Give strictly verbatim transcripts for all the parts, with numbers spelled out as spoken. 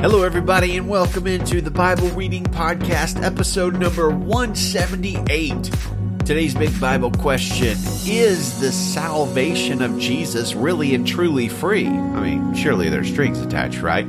Hello, everybody, and welcome into the Bible Reading Podcast, episode number one seventy-eight. Today's big Bible question, is the salvation of Jesus really and truly free? I mean, surely there's strings attached, right?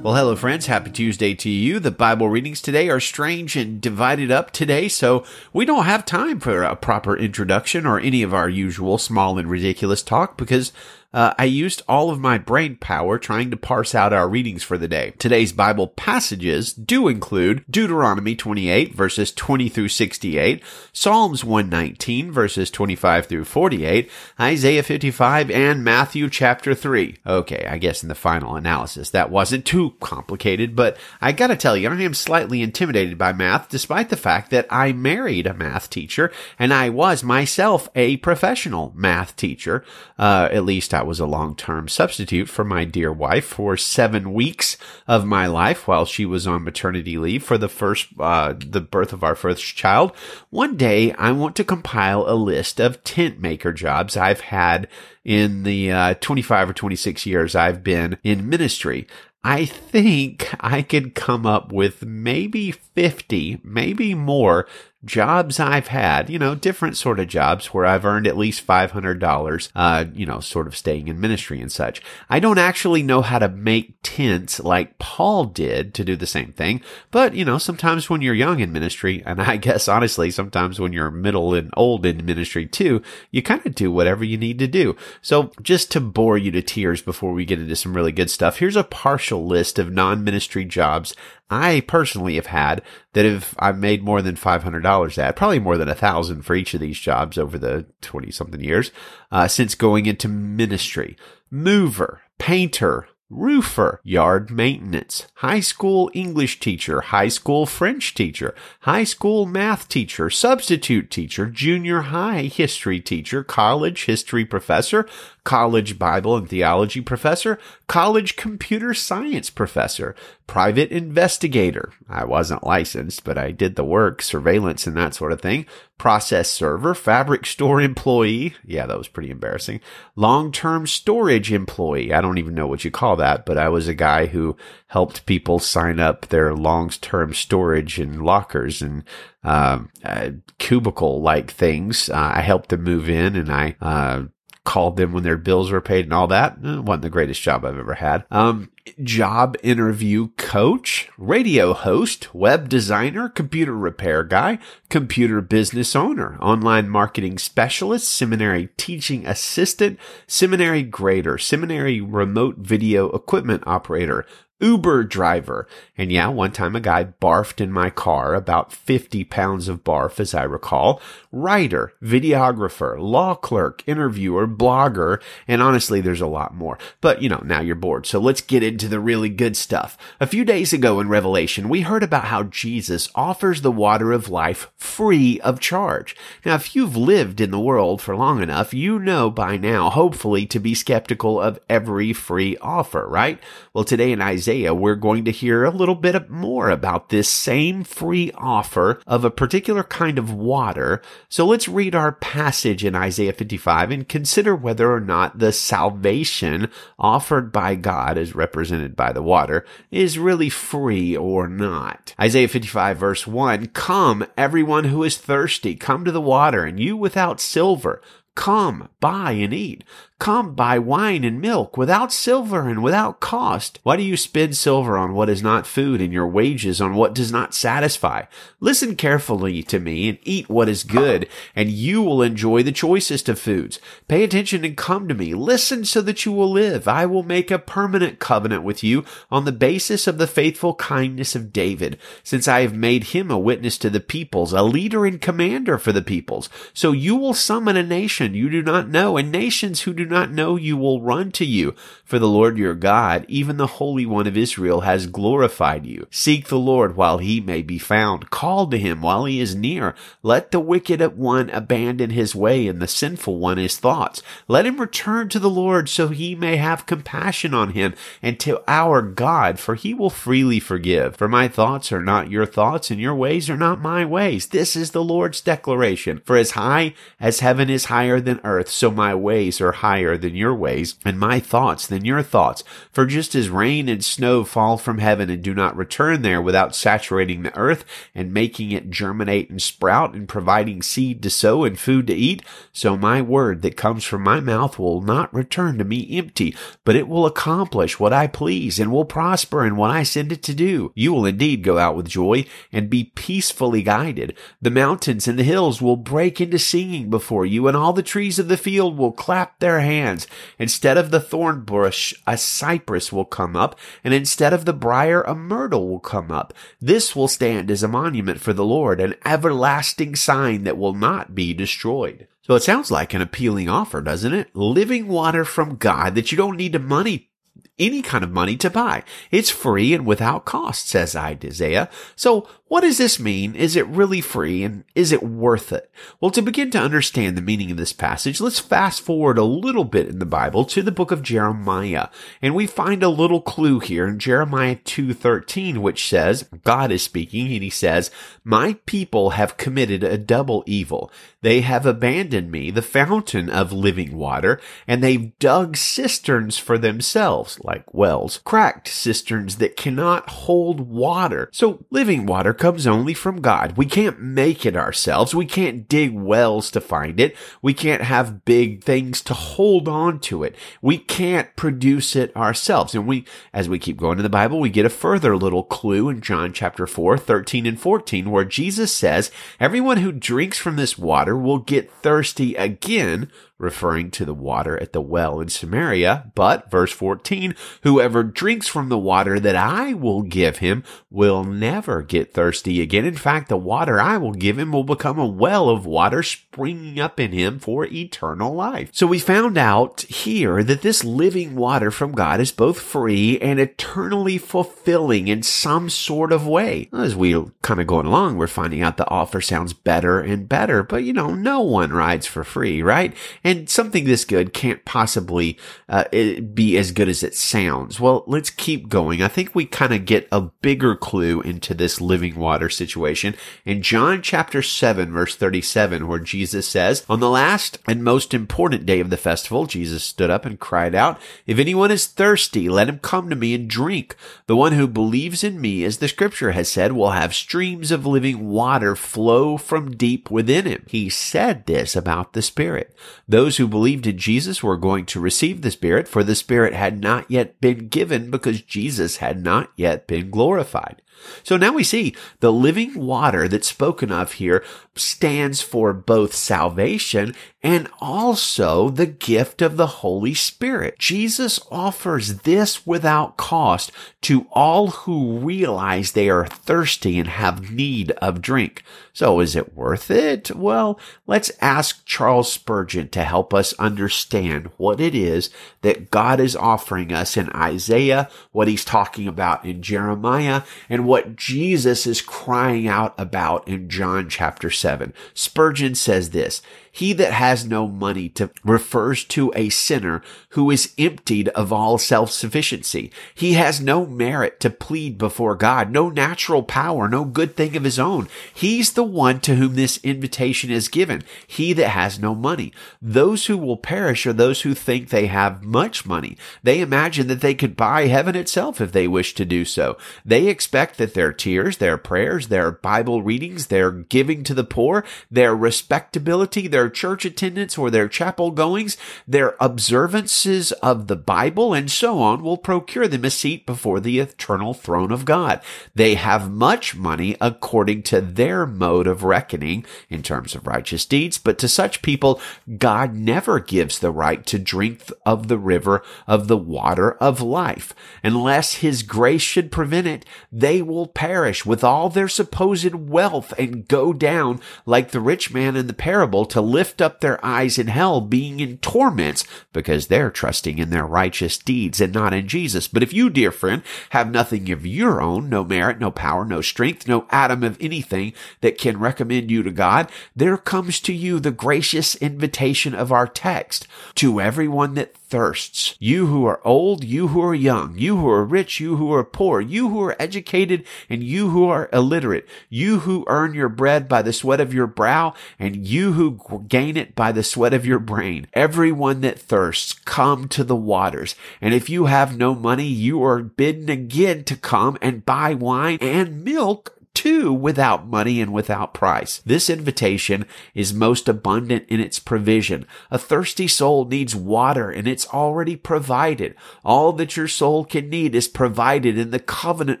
Well, hello, friends. Happy Tuesday to you. The Bible readings today are strange and divided up today, so we don't have time for a proper introduction or any of our usual small and ridiculous talk because Uh, I used all of my brain power trying to parse out our readings for the day. Today's Bible passages do include Deuteronomy twenty-eight, verses twenty through sixty-eight, Psalms one nineteen, verses twenty-five through forty-eight, Isaiah fifty-five, and Matthew chapter three. Okay, I guess in the final analysis, that wasn't too complicated, but I gotta tell you, I am slightly intimidated by math, despite the fact that I married a math teacher, and I was myself a professional math teacher, uh, at least I was a long-term substitute for my dear wife for seven weeks of my life while she was on maternity leave for the first, uh, the birth of our first child. One day, I want to compile a list of tent maker jobs I've had in the uh, twenty-five or twenty-six years I've been in ministry. I think I could come up with maybe fifty, maybe more jobs I've had, you know, different sort of jobs where I've earned at least five hundred dollars, uh, you know, sort of staying in ministry and such. I don't actually know how to make tents like Paul did to do the same thing, but, you know, sometimes when you're young in ministry, and I guess honestly, sometimes when you're middle and old in ministry too, you kind of do whatever you need to do. So just to bore you to tears before we get into some really good stuff, here's a partial list of non-ministry jobs I personally have had that if I've made more than five hundred dollars at, probably more than one thousand dollars for each of these jobs over the twenty-something years uh, since going into ministry. Mover, painter, roofer, yard maintenance, high school English teacher, high school French teacher, high school math teacher, substitute teacher, junior high history teacher, college history professor, college Bible and theology professor, college computer science professor, private investigator. I wasn't licensed, but I did the work, surveillance and that sort of thing. Process server, fabric store employee. Yeah, that was pretty embarrassing. Long-term storage employee. I don't even know what you call that, but I was a guy who helped people sign up their long-term storage and lockers and um, uh, cubicle-like things. Uh, I helped them move in and I uh, called them when their bills were paid and all that. It wasn't the greatest job I've ever had. Um, job interview coach, radio host, web designer, computer repair guy, computer business owner, online marketing specialist, seminary teaching assistant, seminary grader, seminary remote video equipment operator, Uber driver. And yeah, one time a guy barfed in my car, about fifty pounds of barf, as I recall. Writer, videographer, law clerk, interviewer, blogger, and honestly, there's a lot more. But, you know, now you're bored, so let's get into the really good stuff. A few days ago in Revelation, we heard about how Jesus offers the water of life free of charge. Now, if you've lived in the world for long enough, you know by now, hopefully, to be skeptical of every free offer, right? Well, today in Isaiah, we're going to hear a little bit more about this same free offer of a particular kind of water. So let's read our passage in Isaiah fifty-five and consider whether or not the salvation offered by God, as represented by the water, is really free or not. Isaiah fifty-five verse one, "Come, everyone who is thirsty, come to the water, and you without silver, come, buy and eat. Come, buy wine and milk without silver and without cost. Why do you spend silver on what is not food and your wages on what does not satisfy? Listen carefully to me and eat what is good, and you will enjoy the choicest of foods. Pay attention and come to me. Listen so that you will live. I will make a permanent covenant with you on the basis of the faithful kindness of David, since I have made him a witness to the peoples, a leader and commander for the peoples. So you will summon a nation you do not know, and nations who do not know you will run to you. For the Lord your God, even the Holy One of Israel, has glorified you. Seek the Lord while he may be found. Call to him while he is near. Let the wicked one abandon his way, and the sinful one his thoughts. Let him return to the Lord, so he may have compassion on him, and to our God, for he will freely forgive. For my thoughts are not your thoughts, and your ways are not my ways. This is the Lord's declaration. For as high as heaven is higher than earth, so my ways are higher higher than your ways, and my thoughts than your thoughts. For just as rain and snow fall from heaven and do not return there without saturating the earth and making it germinate and sprout and providing seed to sow and food to eat, so my word that comes from my mouth will not return to me empty, but it will accomplish what I please and will prosper in what I send it to do. You will indeed go out with joy and be peacefully guided. The mountains and the hills will break into singing before you, and all the trees of the field will clap their hands. Instead of the thorn bush, a cypress will come up, and instead of the briar, a myrtle will come up. This will stand as a monument for the Lord, an everlasting sign that will not be destroyed. So it sounds like an appealing offer, doesn't it? Living water from God that you don't need to money any kind of money to buy. It's free and without cost, says Isaiah. So what does this mean? Is it really free, and is it worth it? Well, to begin to understand the meaning of this passage, let's fast forward a little bit in the Bible to the book of Jeremiah. And we find a little clue here in Jeremiah two thirteen, which says, God is speaking, and he says, "My people have committed a double evil. They have abandoned me, the fountain of living water, and they've dug cisterns for themselves, like wells, cracked cisterns that cannot hold water." So living water comes only from God. We can't make it ourselves. We can't dig wells to find it. We can't have big things to hold on to it. We can't produce it ourselves. And we, as we keep going in the Bible, we get a further little clue in John chapter four, thirteen and fourteen, where Jesus says, "Everyone who drinks from this water will get thirsty again," referring to the water at the well in Samaria. But, verse fourteen, "Whoever drinks from the water that I will give him will never get thirsty again. In fact, the water I will give him will become a well of water springing up in him for eternal life." So we found out here that this living water from God is both free and eternally fulfilling in some sort of way. As we kind of going along, we're finding out the offer sounds better and better, but you know, no one rides for free, right? And something this good can't possibly uh, be as good as it sounds. Well, let's keep going. I think we kind of get a bigger clue into this living water situation in John chapter seven, verse thirty-seven, where Jesus says, "On the last and most important day of the festival, Jesus stood up and cried out, 'If anyone is thirsty, let him come to me and drink. The one who believes in me, as the scripture has said, will have streams of living water flow from deep within him.' He said this about the Spirit. Those who believed in Jesus were going to receive the Spirit, for the Spirit had not yet been given because Jesus had not yet been glorified." So now we see the living water that's spoken of here stands for both salvation and also the gift of the Holy Spirit. Jesus offers this without cost to all who realize they are thirsty and have need of drink. So is it worth it? Well, let's ask Charles Spurgeon to help us understand what it is that God is offering us in Isaiah, what he's talking about in Jeremiah, and what Jesus is crying out about in John chapter seven. Spurgeon says this, "He that has no money to refers to a sinner who is emptied of all self-sufficiency. He has no merit to plead before God, no natural power, no good thing of his own. He's the one to whom this invitation is given, he that has no money. Those who will perish are those who think they have much money. They imagine that they could buy heaven itself if they wish to do so. They expect that their tears, their prayers, their Bible readings, their giving to the poor, their respectability, their church attendance or their chapel goings, their observances of the Bible, and so on, will procure them a seat before the eternal throne of God. They have much money according to their mode of reckoning in terms of righteous deeds, but to such people, God never gives the right to drink of the river of the water of life. Unless his grace should prevent it, they They will perish with all their supposed wealth and go down like the rich man in the parable to lift up their eyes in hell, being in torments because they're trusting in their righteous deeds and not in Jesus. But if you, dear friend, have nothing of your own, no merit, no power, no strength, no atom of anything that can recommend you to God, there comes to you the gracious invitation of our text. To everyone that thirsts, you who are old, you who are young, you who are rich, you who are poor, you who are educated, uneducated and you who are illiterate, you who earn your bread by the sweat of your brow and you who gain it by the sweat of your brain. Everyone that thirsts, come to the waters. And if you have no money, you are bidden again to come and buy wine and milk too, without money and without price. This invitation is most abundant in its provision. A thirsty soul needs water, and it's already provided. All that your soul can need is provided in the covenant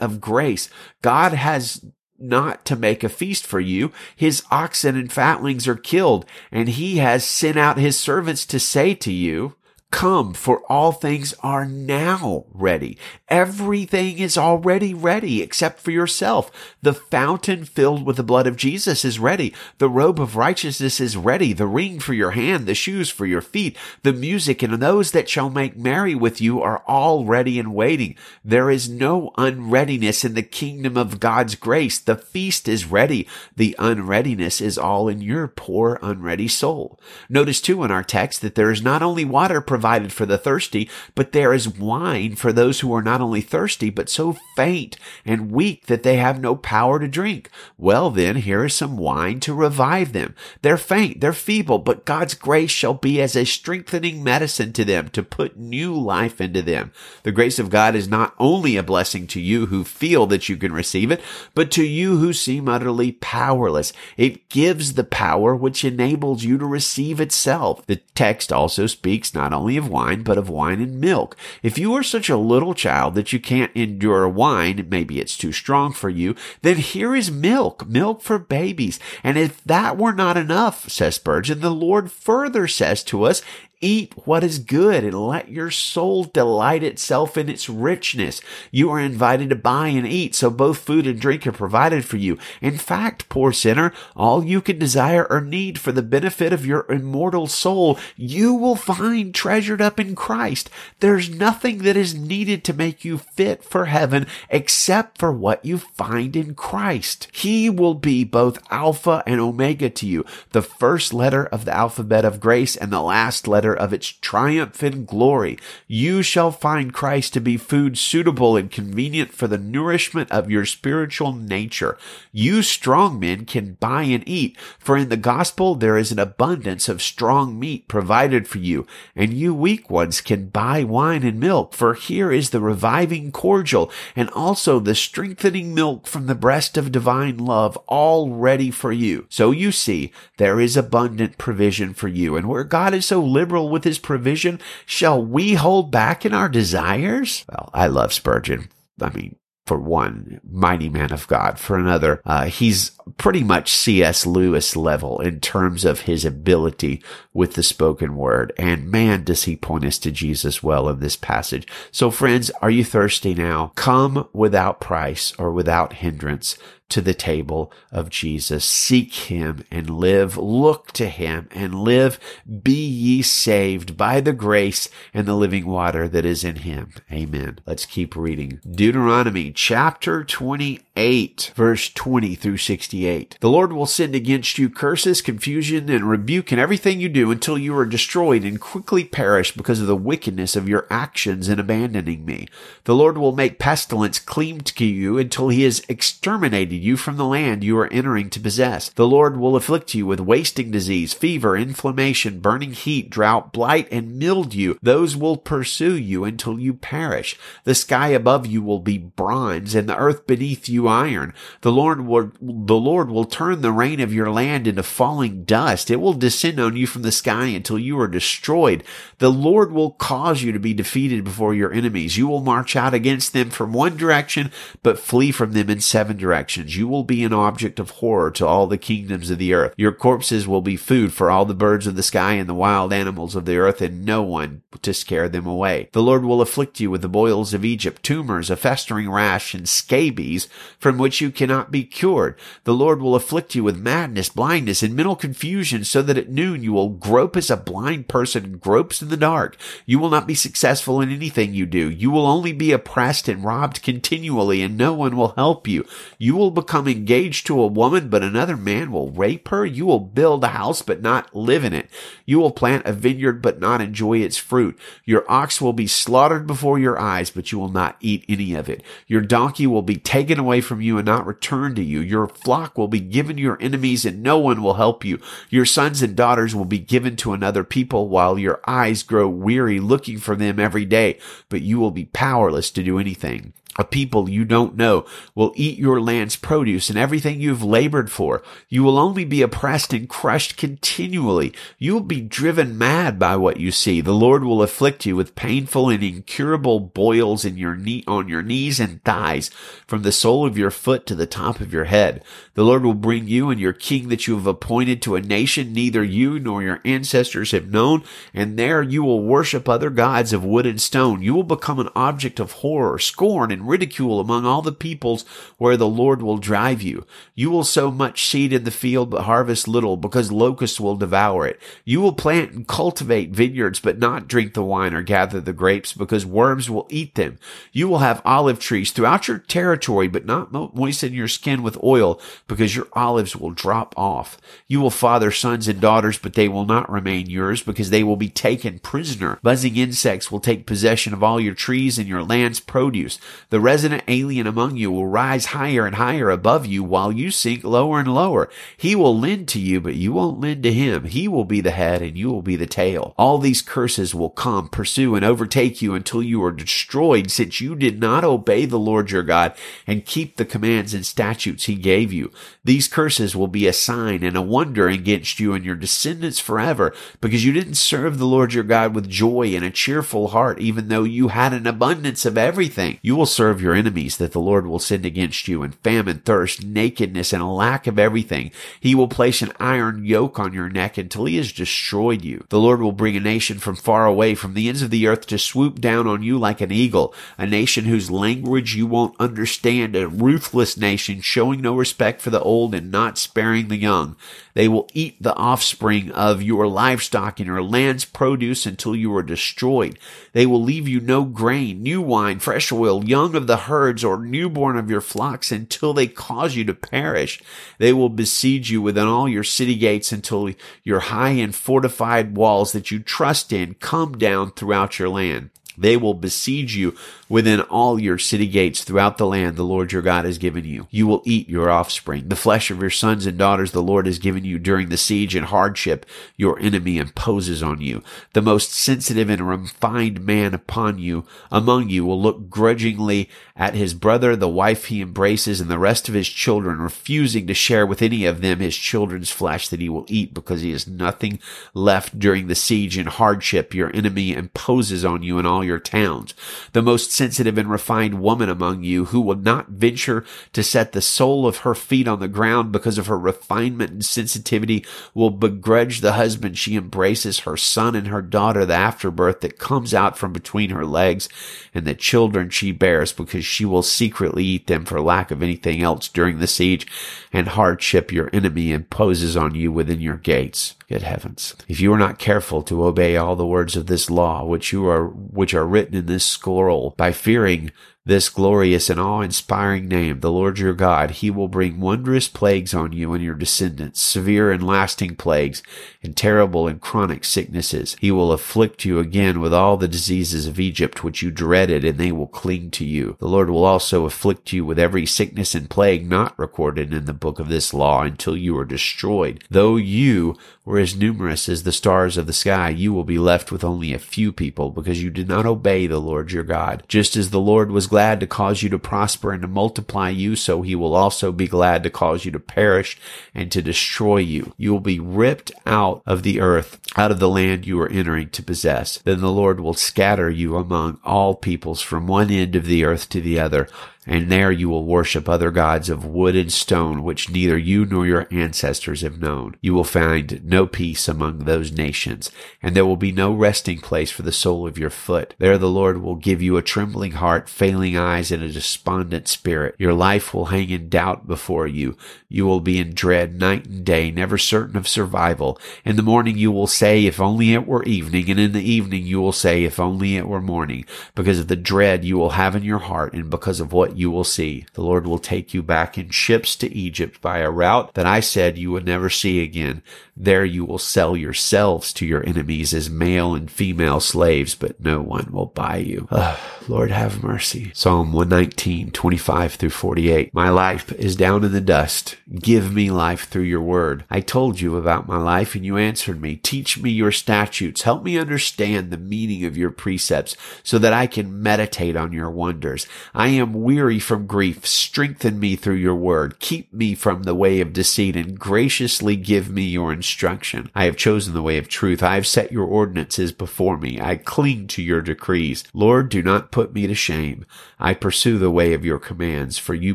of grace. God has not to make a feast for you. His oxen and fatlings are killed, and he has sent out his servants to say to you, come, for all things are now ready. Everything is already ready except for yourself. The fountain filled with the blood of Jesus is ready. The robe of righteousness is ready. The ring for your hand, the shoes for your feet, the music, and those that shall make merry with you are all ready and waiting. There is no unreadiness in the kingdom of God's grace. The feast is ready. The unreadiness is all in your poor, unready soul. Notice, too, in our text that there is not only water provided, provided for the thirsty, but there is wine for those who are not only thirsty, but so faint and weak that they have no power to drink. Well then, here is some wine to revive them. They're faint, they're feeble, but God's grace shall be as a strengthening medicine to them, to put new life into them. The grace of God is not only a blessing to you who feel that you can receive it, but to you who seem utterly powerless. It gives the power which enables you to receive itself. The text also speaks not only of wine, but of wine and milk. If you are such a little child that you can't endure wine, maybe it's too strong for you, then here is milk, milk for babies. And if that were not enough, says Spurgeon, the Lord further says to us, eat what is good and let your soul delight itself in its richness. You are invited to buy and eat, so both food and drink are provided for you. In fact, poor sinner, all you can desire or need for the benefit of your immortal soul, you will find treasured up in Christ. There's nothing that is needed to make you fit for heaven except for what you find in Christ. He will be both Alpha and Omega to you, the first letter of the alphabet of grace and the last letter of its triumph and glory. You shall find Christ to be food suitable and convenient for the nourishment of your spiritual nature. You strong men can buy and eat, for in the gospel there is an abundance of strong meat provided for you, and you weak ones can buy wine and milk, for here is the reviving cordial and also the strengthening milk from the breast of divine love, all ready for you. So you see, there is abundant provision for you, and where God is so liberal with his provision, shall we hold back in our desires? Well, I love Spurgeon. I mean, for one, mighty man of God. For another, uh, he's pretty much C S Lewis level in terms of his ability with the spoken word. And man, does he point us to Jesus well in this passage. So friends, are you thirsty now? Come without price or without hindrance to the table of Jesus. Seek him and live. Look to him and live. Be ye saved by the grace and the living water that is in him. Amen. Let's keep reading. Deuteronomy chapter twenty-eight, verse twenty through sixty-eight. The Lord will send against you curses, confusion, and rebuke in everything you do until you are destroyed and quickly perish because of the wickedness of your actions in abandoning me. The Lord will make pestilence cling to you until he has exterminated you from the land you are entering to possess. The Lord will afflict you with wasting disease, fever, inflammation, burning heat, drought, blight, and mildew. Those will pursue you until you perish. The sky above you will be bronze, and the earth beneath you iron. The Lord will, the Lord will turn the rain of your land into falling dust. It will descend on you from the sky until you are destroyed. The Lord will cause you to be defeated before your enemies. You will march out against them from one direction, but flee from them in seven directions. You will be an object of horror to all the kingdoms of the earth. Your corpses will be food for all the birds of the sky and the wild animals of the earth, and no one to scare them away. The Lord will afflict you with the boils of Egypt, tumors, a festering rash, and scabies from which you cannot be cured. The Lord will afflict you with madness, blindness, and mental confusion, so that at noon you will grope as a blind person gropes in the dark. You will not be successful in anything you do. You will only be oppressed and robbed continually, and no one will help you. You will become engaged to a woman, but another man will rape her. You will build a house, but not live in it. You will plant a vineyard, but not enjoy its fruit. Your ox will be slaughtered before your eyes, but you will not eat any of it. Your donkey will be taken away from you and not returned to you. Your flock will be given to your enemies, and no one will help you. Your sons and daughters will be given to another people, while your eyes grow weary looking for them every day, but you will be powerless to do anything. A people you don't know will eat your land's produce and everything you've labored for. You will only be oppressed and crushed continually. You will be driven mad by what you see. The Lord will afflict you with painful and incurable boils in your knee, on your knees and thighs, from the sole of your foot to the top of your head. The Lord will bring you and your king that you have appointed to a nation neither you nor your ancestors have known, and there you will worship other gods of wood and stone. You will become an object of horror, scorn, and ridicule among all the peoples where the Lord will drive you. You will sow much seed in the field, but harvest little, because locusts will devour it. You will plant and cultivate vineyards, but not drink the wine or gather the grapes, because worms will eat them. You will have olive trees throughout your territory, but not moisten your skin with oil, because your olives will drop off. You will father sons and daughters, but they will not remain yours, because they will be taken prisoner. Buzzing insects will take possession of all your trees and your land's produce. The resident alien among you will rise higher and higher above you, while you sink lower and lower. He will lend to you, but you won't lend to him. He will be the head, and you will be the tail. All these curses will come, pursue, and overtake you until you are destroyed, since you did not obey the Lord your God and keep the commands and statutes he gave you. These curses will be a sign and a wonder against you and your descendants forever, because you didn't serve the Lord your God with joy and a cheerful heart, even though you had an abundance of everything. You will serve Serve your enemies that the Lord will send against you, and famine, thirst, nakedness, and a lack of everything. He will place an iron yoke on your neck until he has destroyed you. The Lord will bring a nation from far away, from the ends of the earth, to swoop down on you like an eagle, a nation whose language you won't understand, a ruthless nation showing no respect for the old and not sparing the young. They will eat the offspring of your livestock and your land's produce until you are destroyed. They will leave you no grain, new wine, fresh oil, young of the herds, or newborn of your flocks, until they cause you to perish. They will besiege you within all your city gates until your high and fortified walls that you trust in come down throughout your land. They will besiege you within all your city gates throughout the land the Lord your God has given you. You will eat your offspring, the flesh of your sons and daughters the Lord has given you during the siege and hardship your enemy imposes on you. The most sensitive and refined man upon you, among you, will look grudgingly at his brother, the wife he embraces, and the rest of his children, refusing to share with any of them his children's flesh that he will eat, because he has nothing left during the siege and hardship your enemy imposes on you in all your towns. The most sensitive and refined woman among you, who will not venture to set the sole of her feet on the ground because of her refinement and sensitivity, will begrudge the husband she embraces, her son and her daughter, the afterbirth that comes out from between her legs, and the children she bears, because she will secretly eat them for lack of anything else during the siege and hardship your enemy imposes on you within your gates. Good heavens. If you are not careful to obey all the words of this law, which you are, which are written in this scroll, by fearing this glorious and awe-inspiring name, the Lord your God, he will bring wondrous plagues on you and your descendants, severe and lasting plagues, and terrible and chronic sicknesses. He will afflict you again with all the diseases of Egypt which you dreaded, and they will cling to you. The Lord will also afflict you with every sickness and plague not recorded in the book of this law until you are destroyed. Though you were as numerous as the stars of the sky, you will be left with only a few people, because you did not obey the Lord your God. Just as the Lord was glad to cause you to prosper and to multiply you, so he will also be glad to cause you to perish and to destroy you. You will be ripped out of the earth, out of the land you are entering to possess. Then the Lord will scatter you among all peoples from one end of the earth to the other, and there you will worship other gods of wood and stone, which neither you nor your ancestors have known. You will find no peace among those nations, and there will be no resting place for the sole of your foot. There the Lord will give you a trembling heart, failing eyes, and a despondent spirit. Your life will hang in doubt before you. You will be in dread night and day, never certain of survival. In the morning you will say, if only it were evening, and in the evening you will say, if only it were morning, because of the dread you will have in your heart, and because of what what you will see. The Lord will take you back in ships to Egypt by a route that I said you would never see again. There you will sell yourselves to your enemies as male and female slaves, but no one will buy you. Ugh, Lord, have mercy. Psalm one nineteen, twenty-five through forty-eight. My life is down in the dust. Give me life through your word. I told you about my life and you answered me. Teach me your statutes. Help me understand the meaning of your precepts so that I can meditate on your wonders. I am weary from grief. Strengthen me through your word. Keep me from the way of deceit and graciously give me your instruction. I have chosen the way of truth. I have set your ordinances before me. I cling to your decrees. Lord, do not put me to shame. I pursue the way of your commands, for you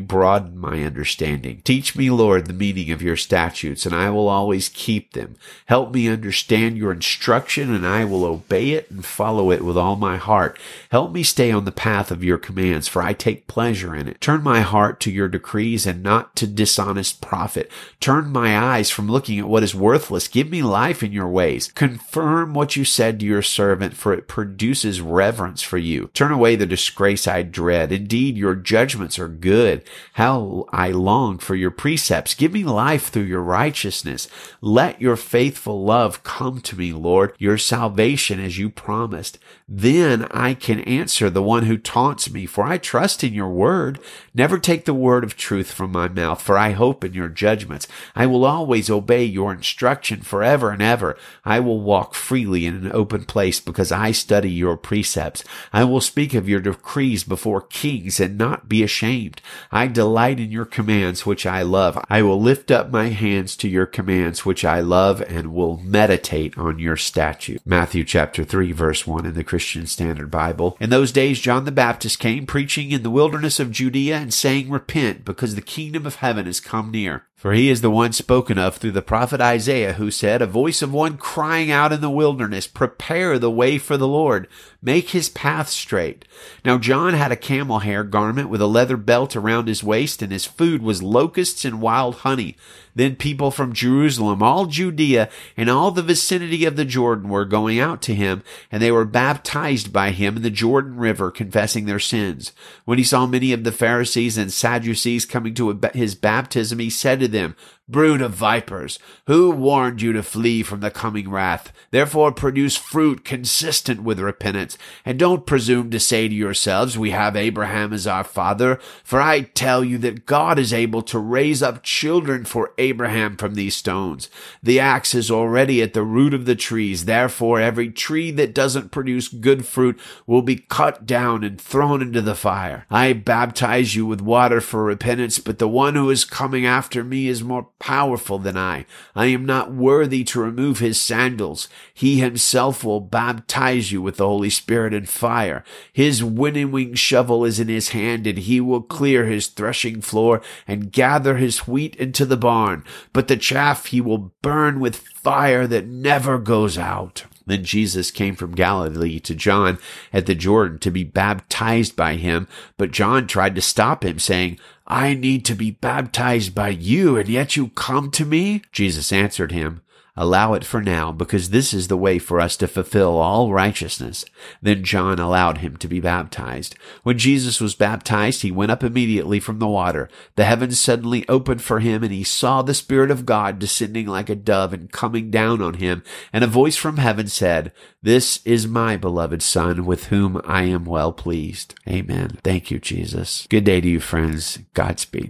broaden my understanding. Teach me, Lord, the meaning of your statutes, and I will always keep them. Help me understand your instruction, and I will obey it and follow it with all my heart. Help me stay on the path of your commands, for I take pleasure in it. Turn my heart to your decrees and not to dishonest profit. Turn my eyes from looking at what is worthless. Give me life in your ways. Confirm what you said to your servant, for it produces reverence for you. Turn away the disgrace I dread. Indeed, your judgments are good. How I long for your precepts. Give me life through your righteousness. Let your faithful love come to me, Lord, your salvation as you promised. Then I can answer the one who taunts me, for I trust in your word. Never take the word of truth from my mouth, for I hope in your judgments. I will always obey your instruction forever and ever. I will walk freely in an open place because I study your precepts. I will speak of your decrees before kings and not be ashamed. I delight in your commands, which I love. I will lift up my hands to your commands, which I love, and will meditate on your statute. Matthew chapter three, verse one in the Christian Standard Bible. In those days, John the Baptist came preaching in the wilderness of Judea and saying, Repent, because the kingdom of heaven is come near. For he is the one spoken of through the prophet Isaiah, who said, A voice of one crying out in the wilderness, Prepare the way for the Lord, make his path straight. Now John had a camel hair garment with a leather belt around his waist, and his food was locusts and wild honey. Then people from Jerusalem, all Judea, and all the vicinity of the Jordan were going out to him, and they were baptized by him in the Jordan River, confessing their sins. When he saw many of the Pharisees and Sadducees coming to his baptism, he said to them, Brood of vipers, who warned you to flee from the coming wrath? Therefore produce fruit consistent with repentance, and don't presume to say to yourselves, We have Abraham as our father, for I tell you that God is able to raise up children for Abraham from these stones. The axe is already at the root of the trees, therefore every tree that doesn't produce good fruit will be cut down and thrown into the fire. I baptize you with water for repentance, but the one who is coming after me is more powerful than I. I am not worthy to remove his sandals. He himself will baptize you with the Holy Spirit and fire. His winnowing shovel is in his hand, and he will clear his threshing floor and gather his wheat into the barn. But the chaff he will burn with fire that never goes out. Then Jesus came from Galilee to John at the Jordan to be baptized by him. But John tried to stop him, saying, I need to be baptized by you, and yet you come to me? Jesus answered him, Allow it for now, because this is the way for us to fulfill all righteousness. Then John allowed him to be baptized. When Jesus was baptized, he went up immediately from the water. The heavens suddenly opened for him, and he saw the Spirit of God descending like a dove and coming down on him. And a voice from heaven said, This is my beloved Son, with whom I am well pleased. Amen. Thank you, Jesus. Good day to you, friends. Godspeed.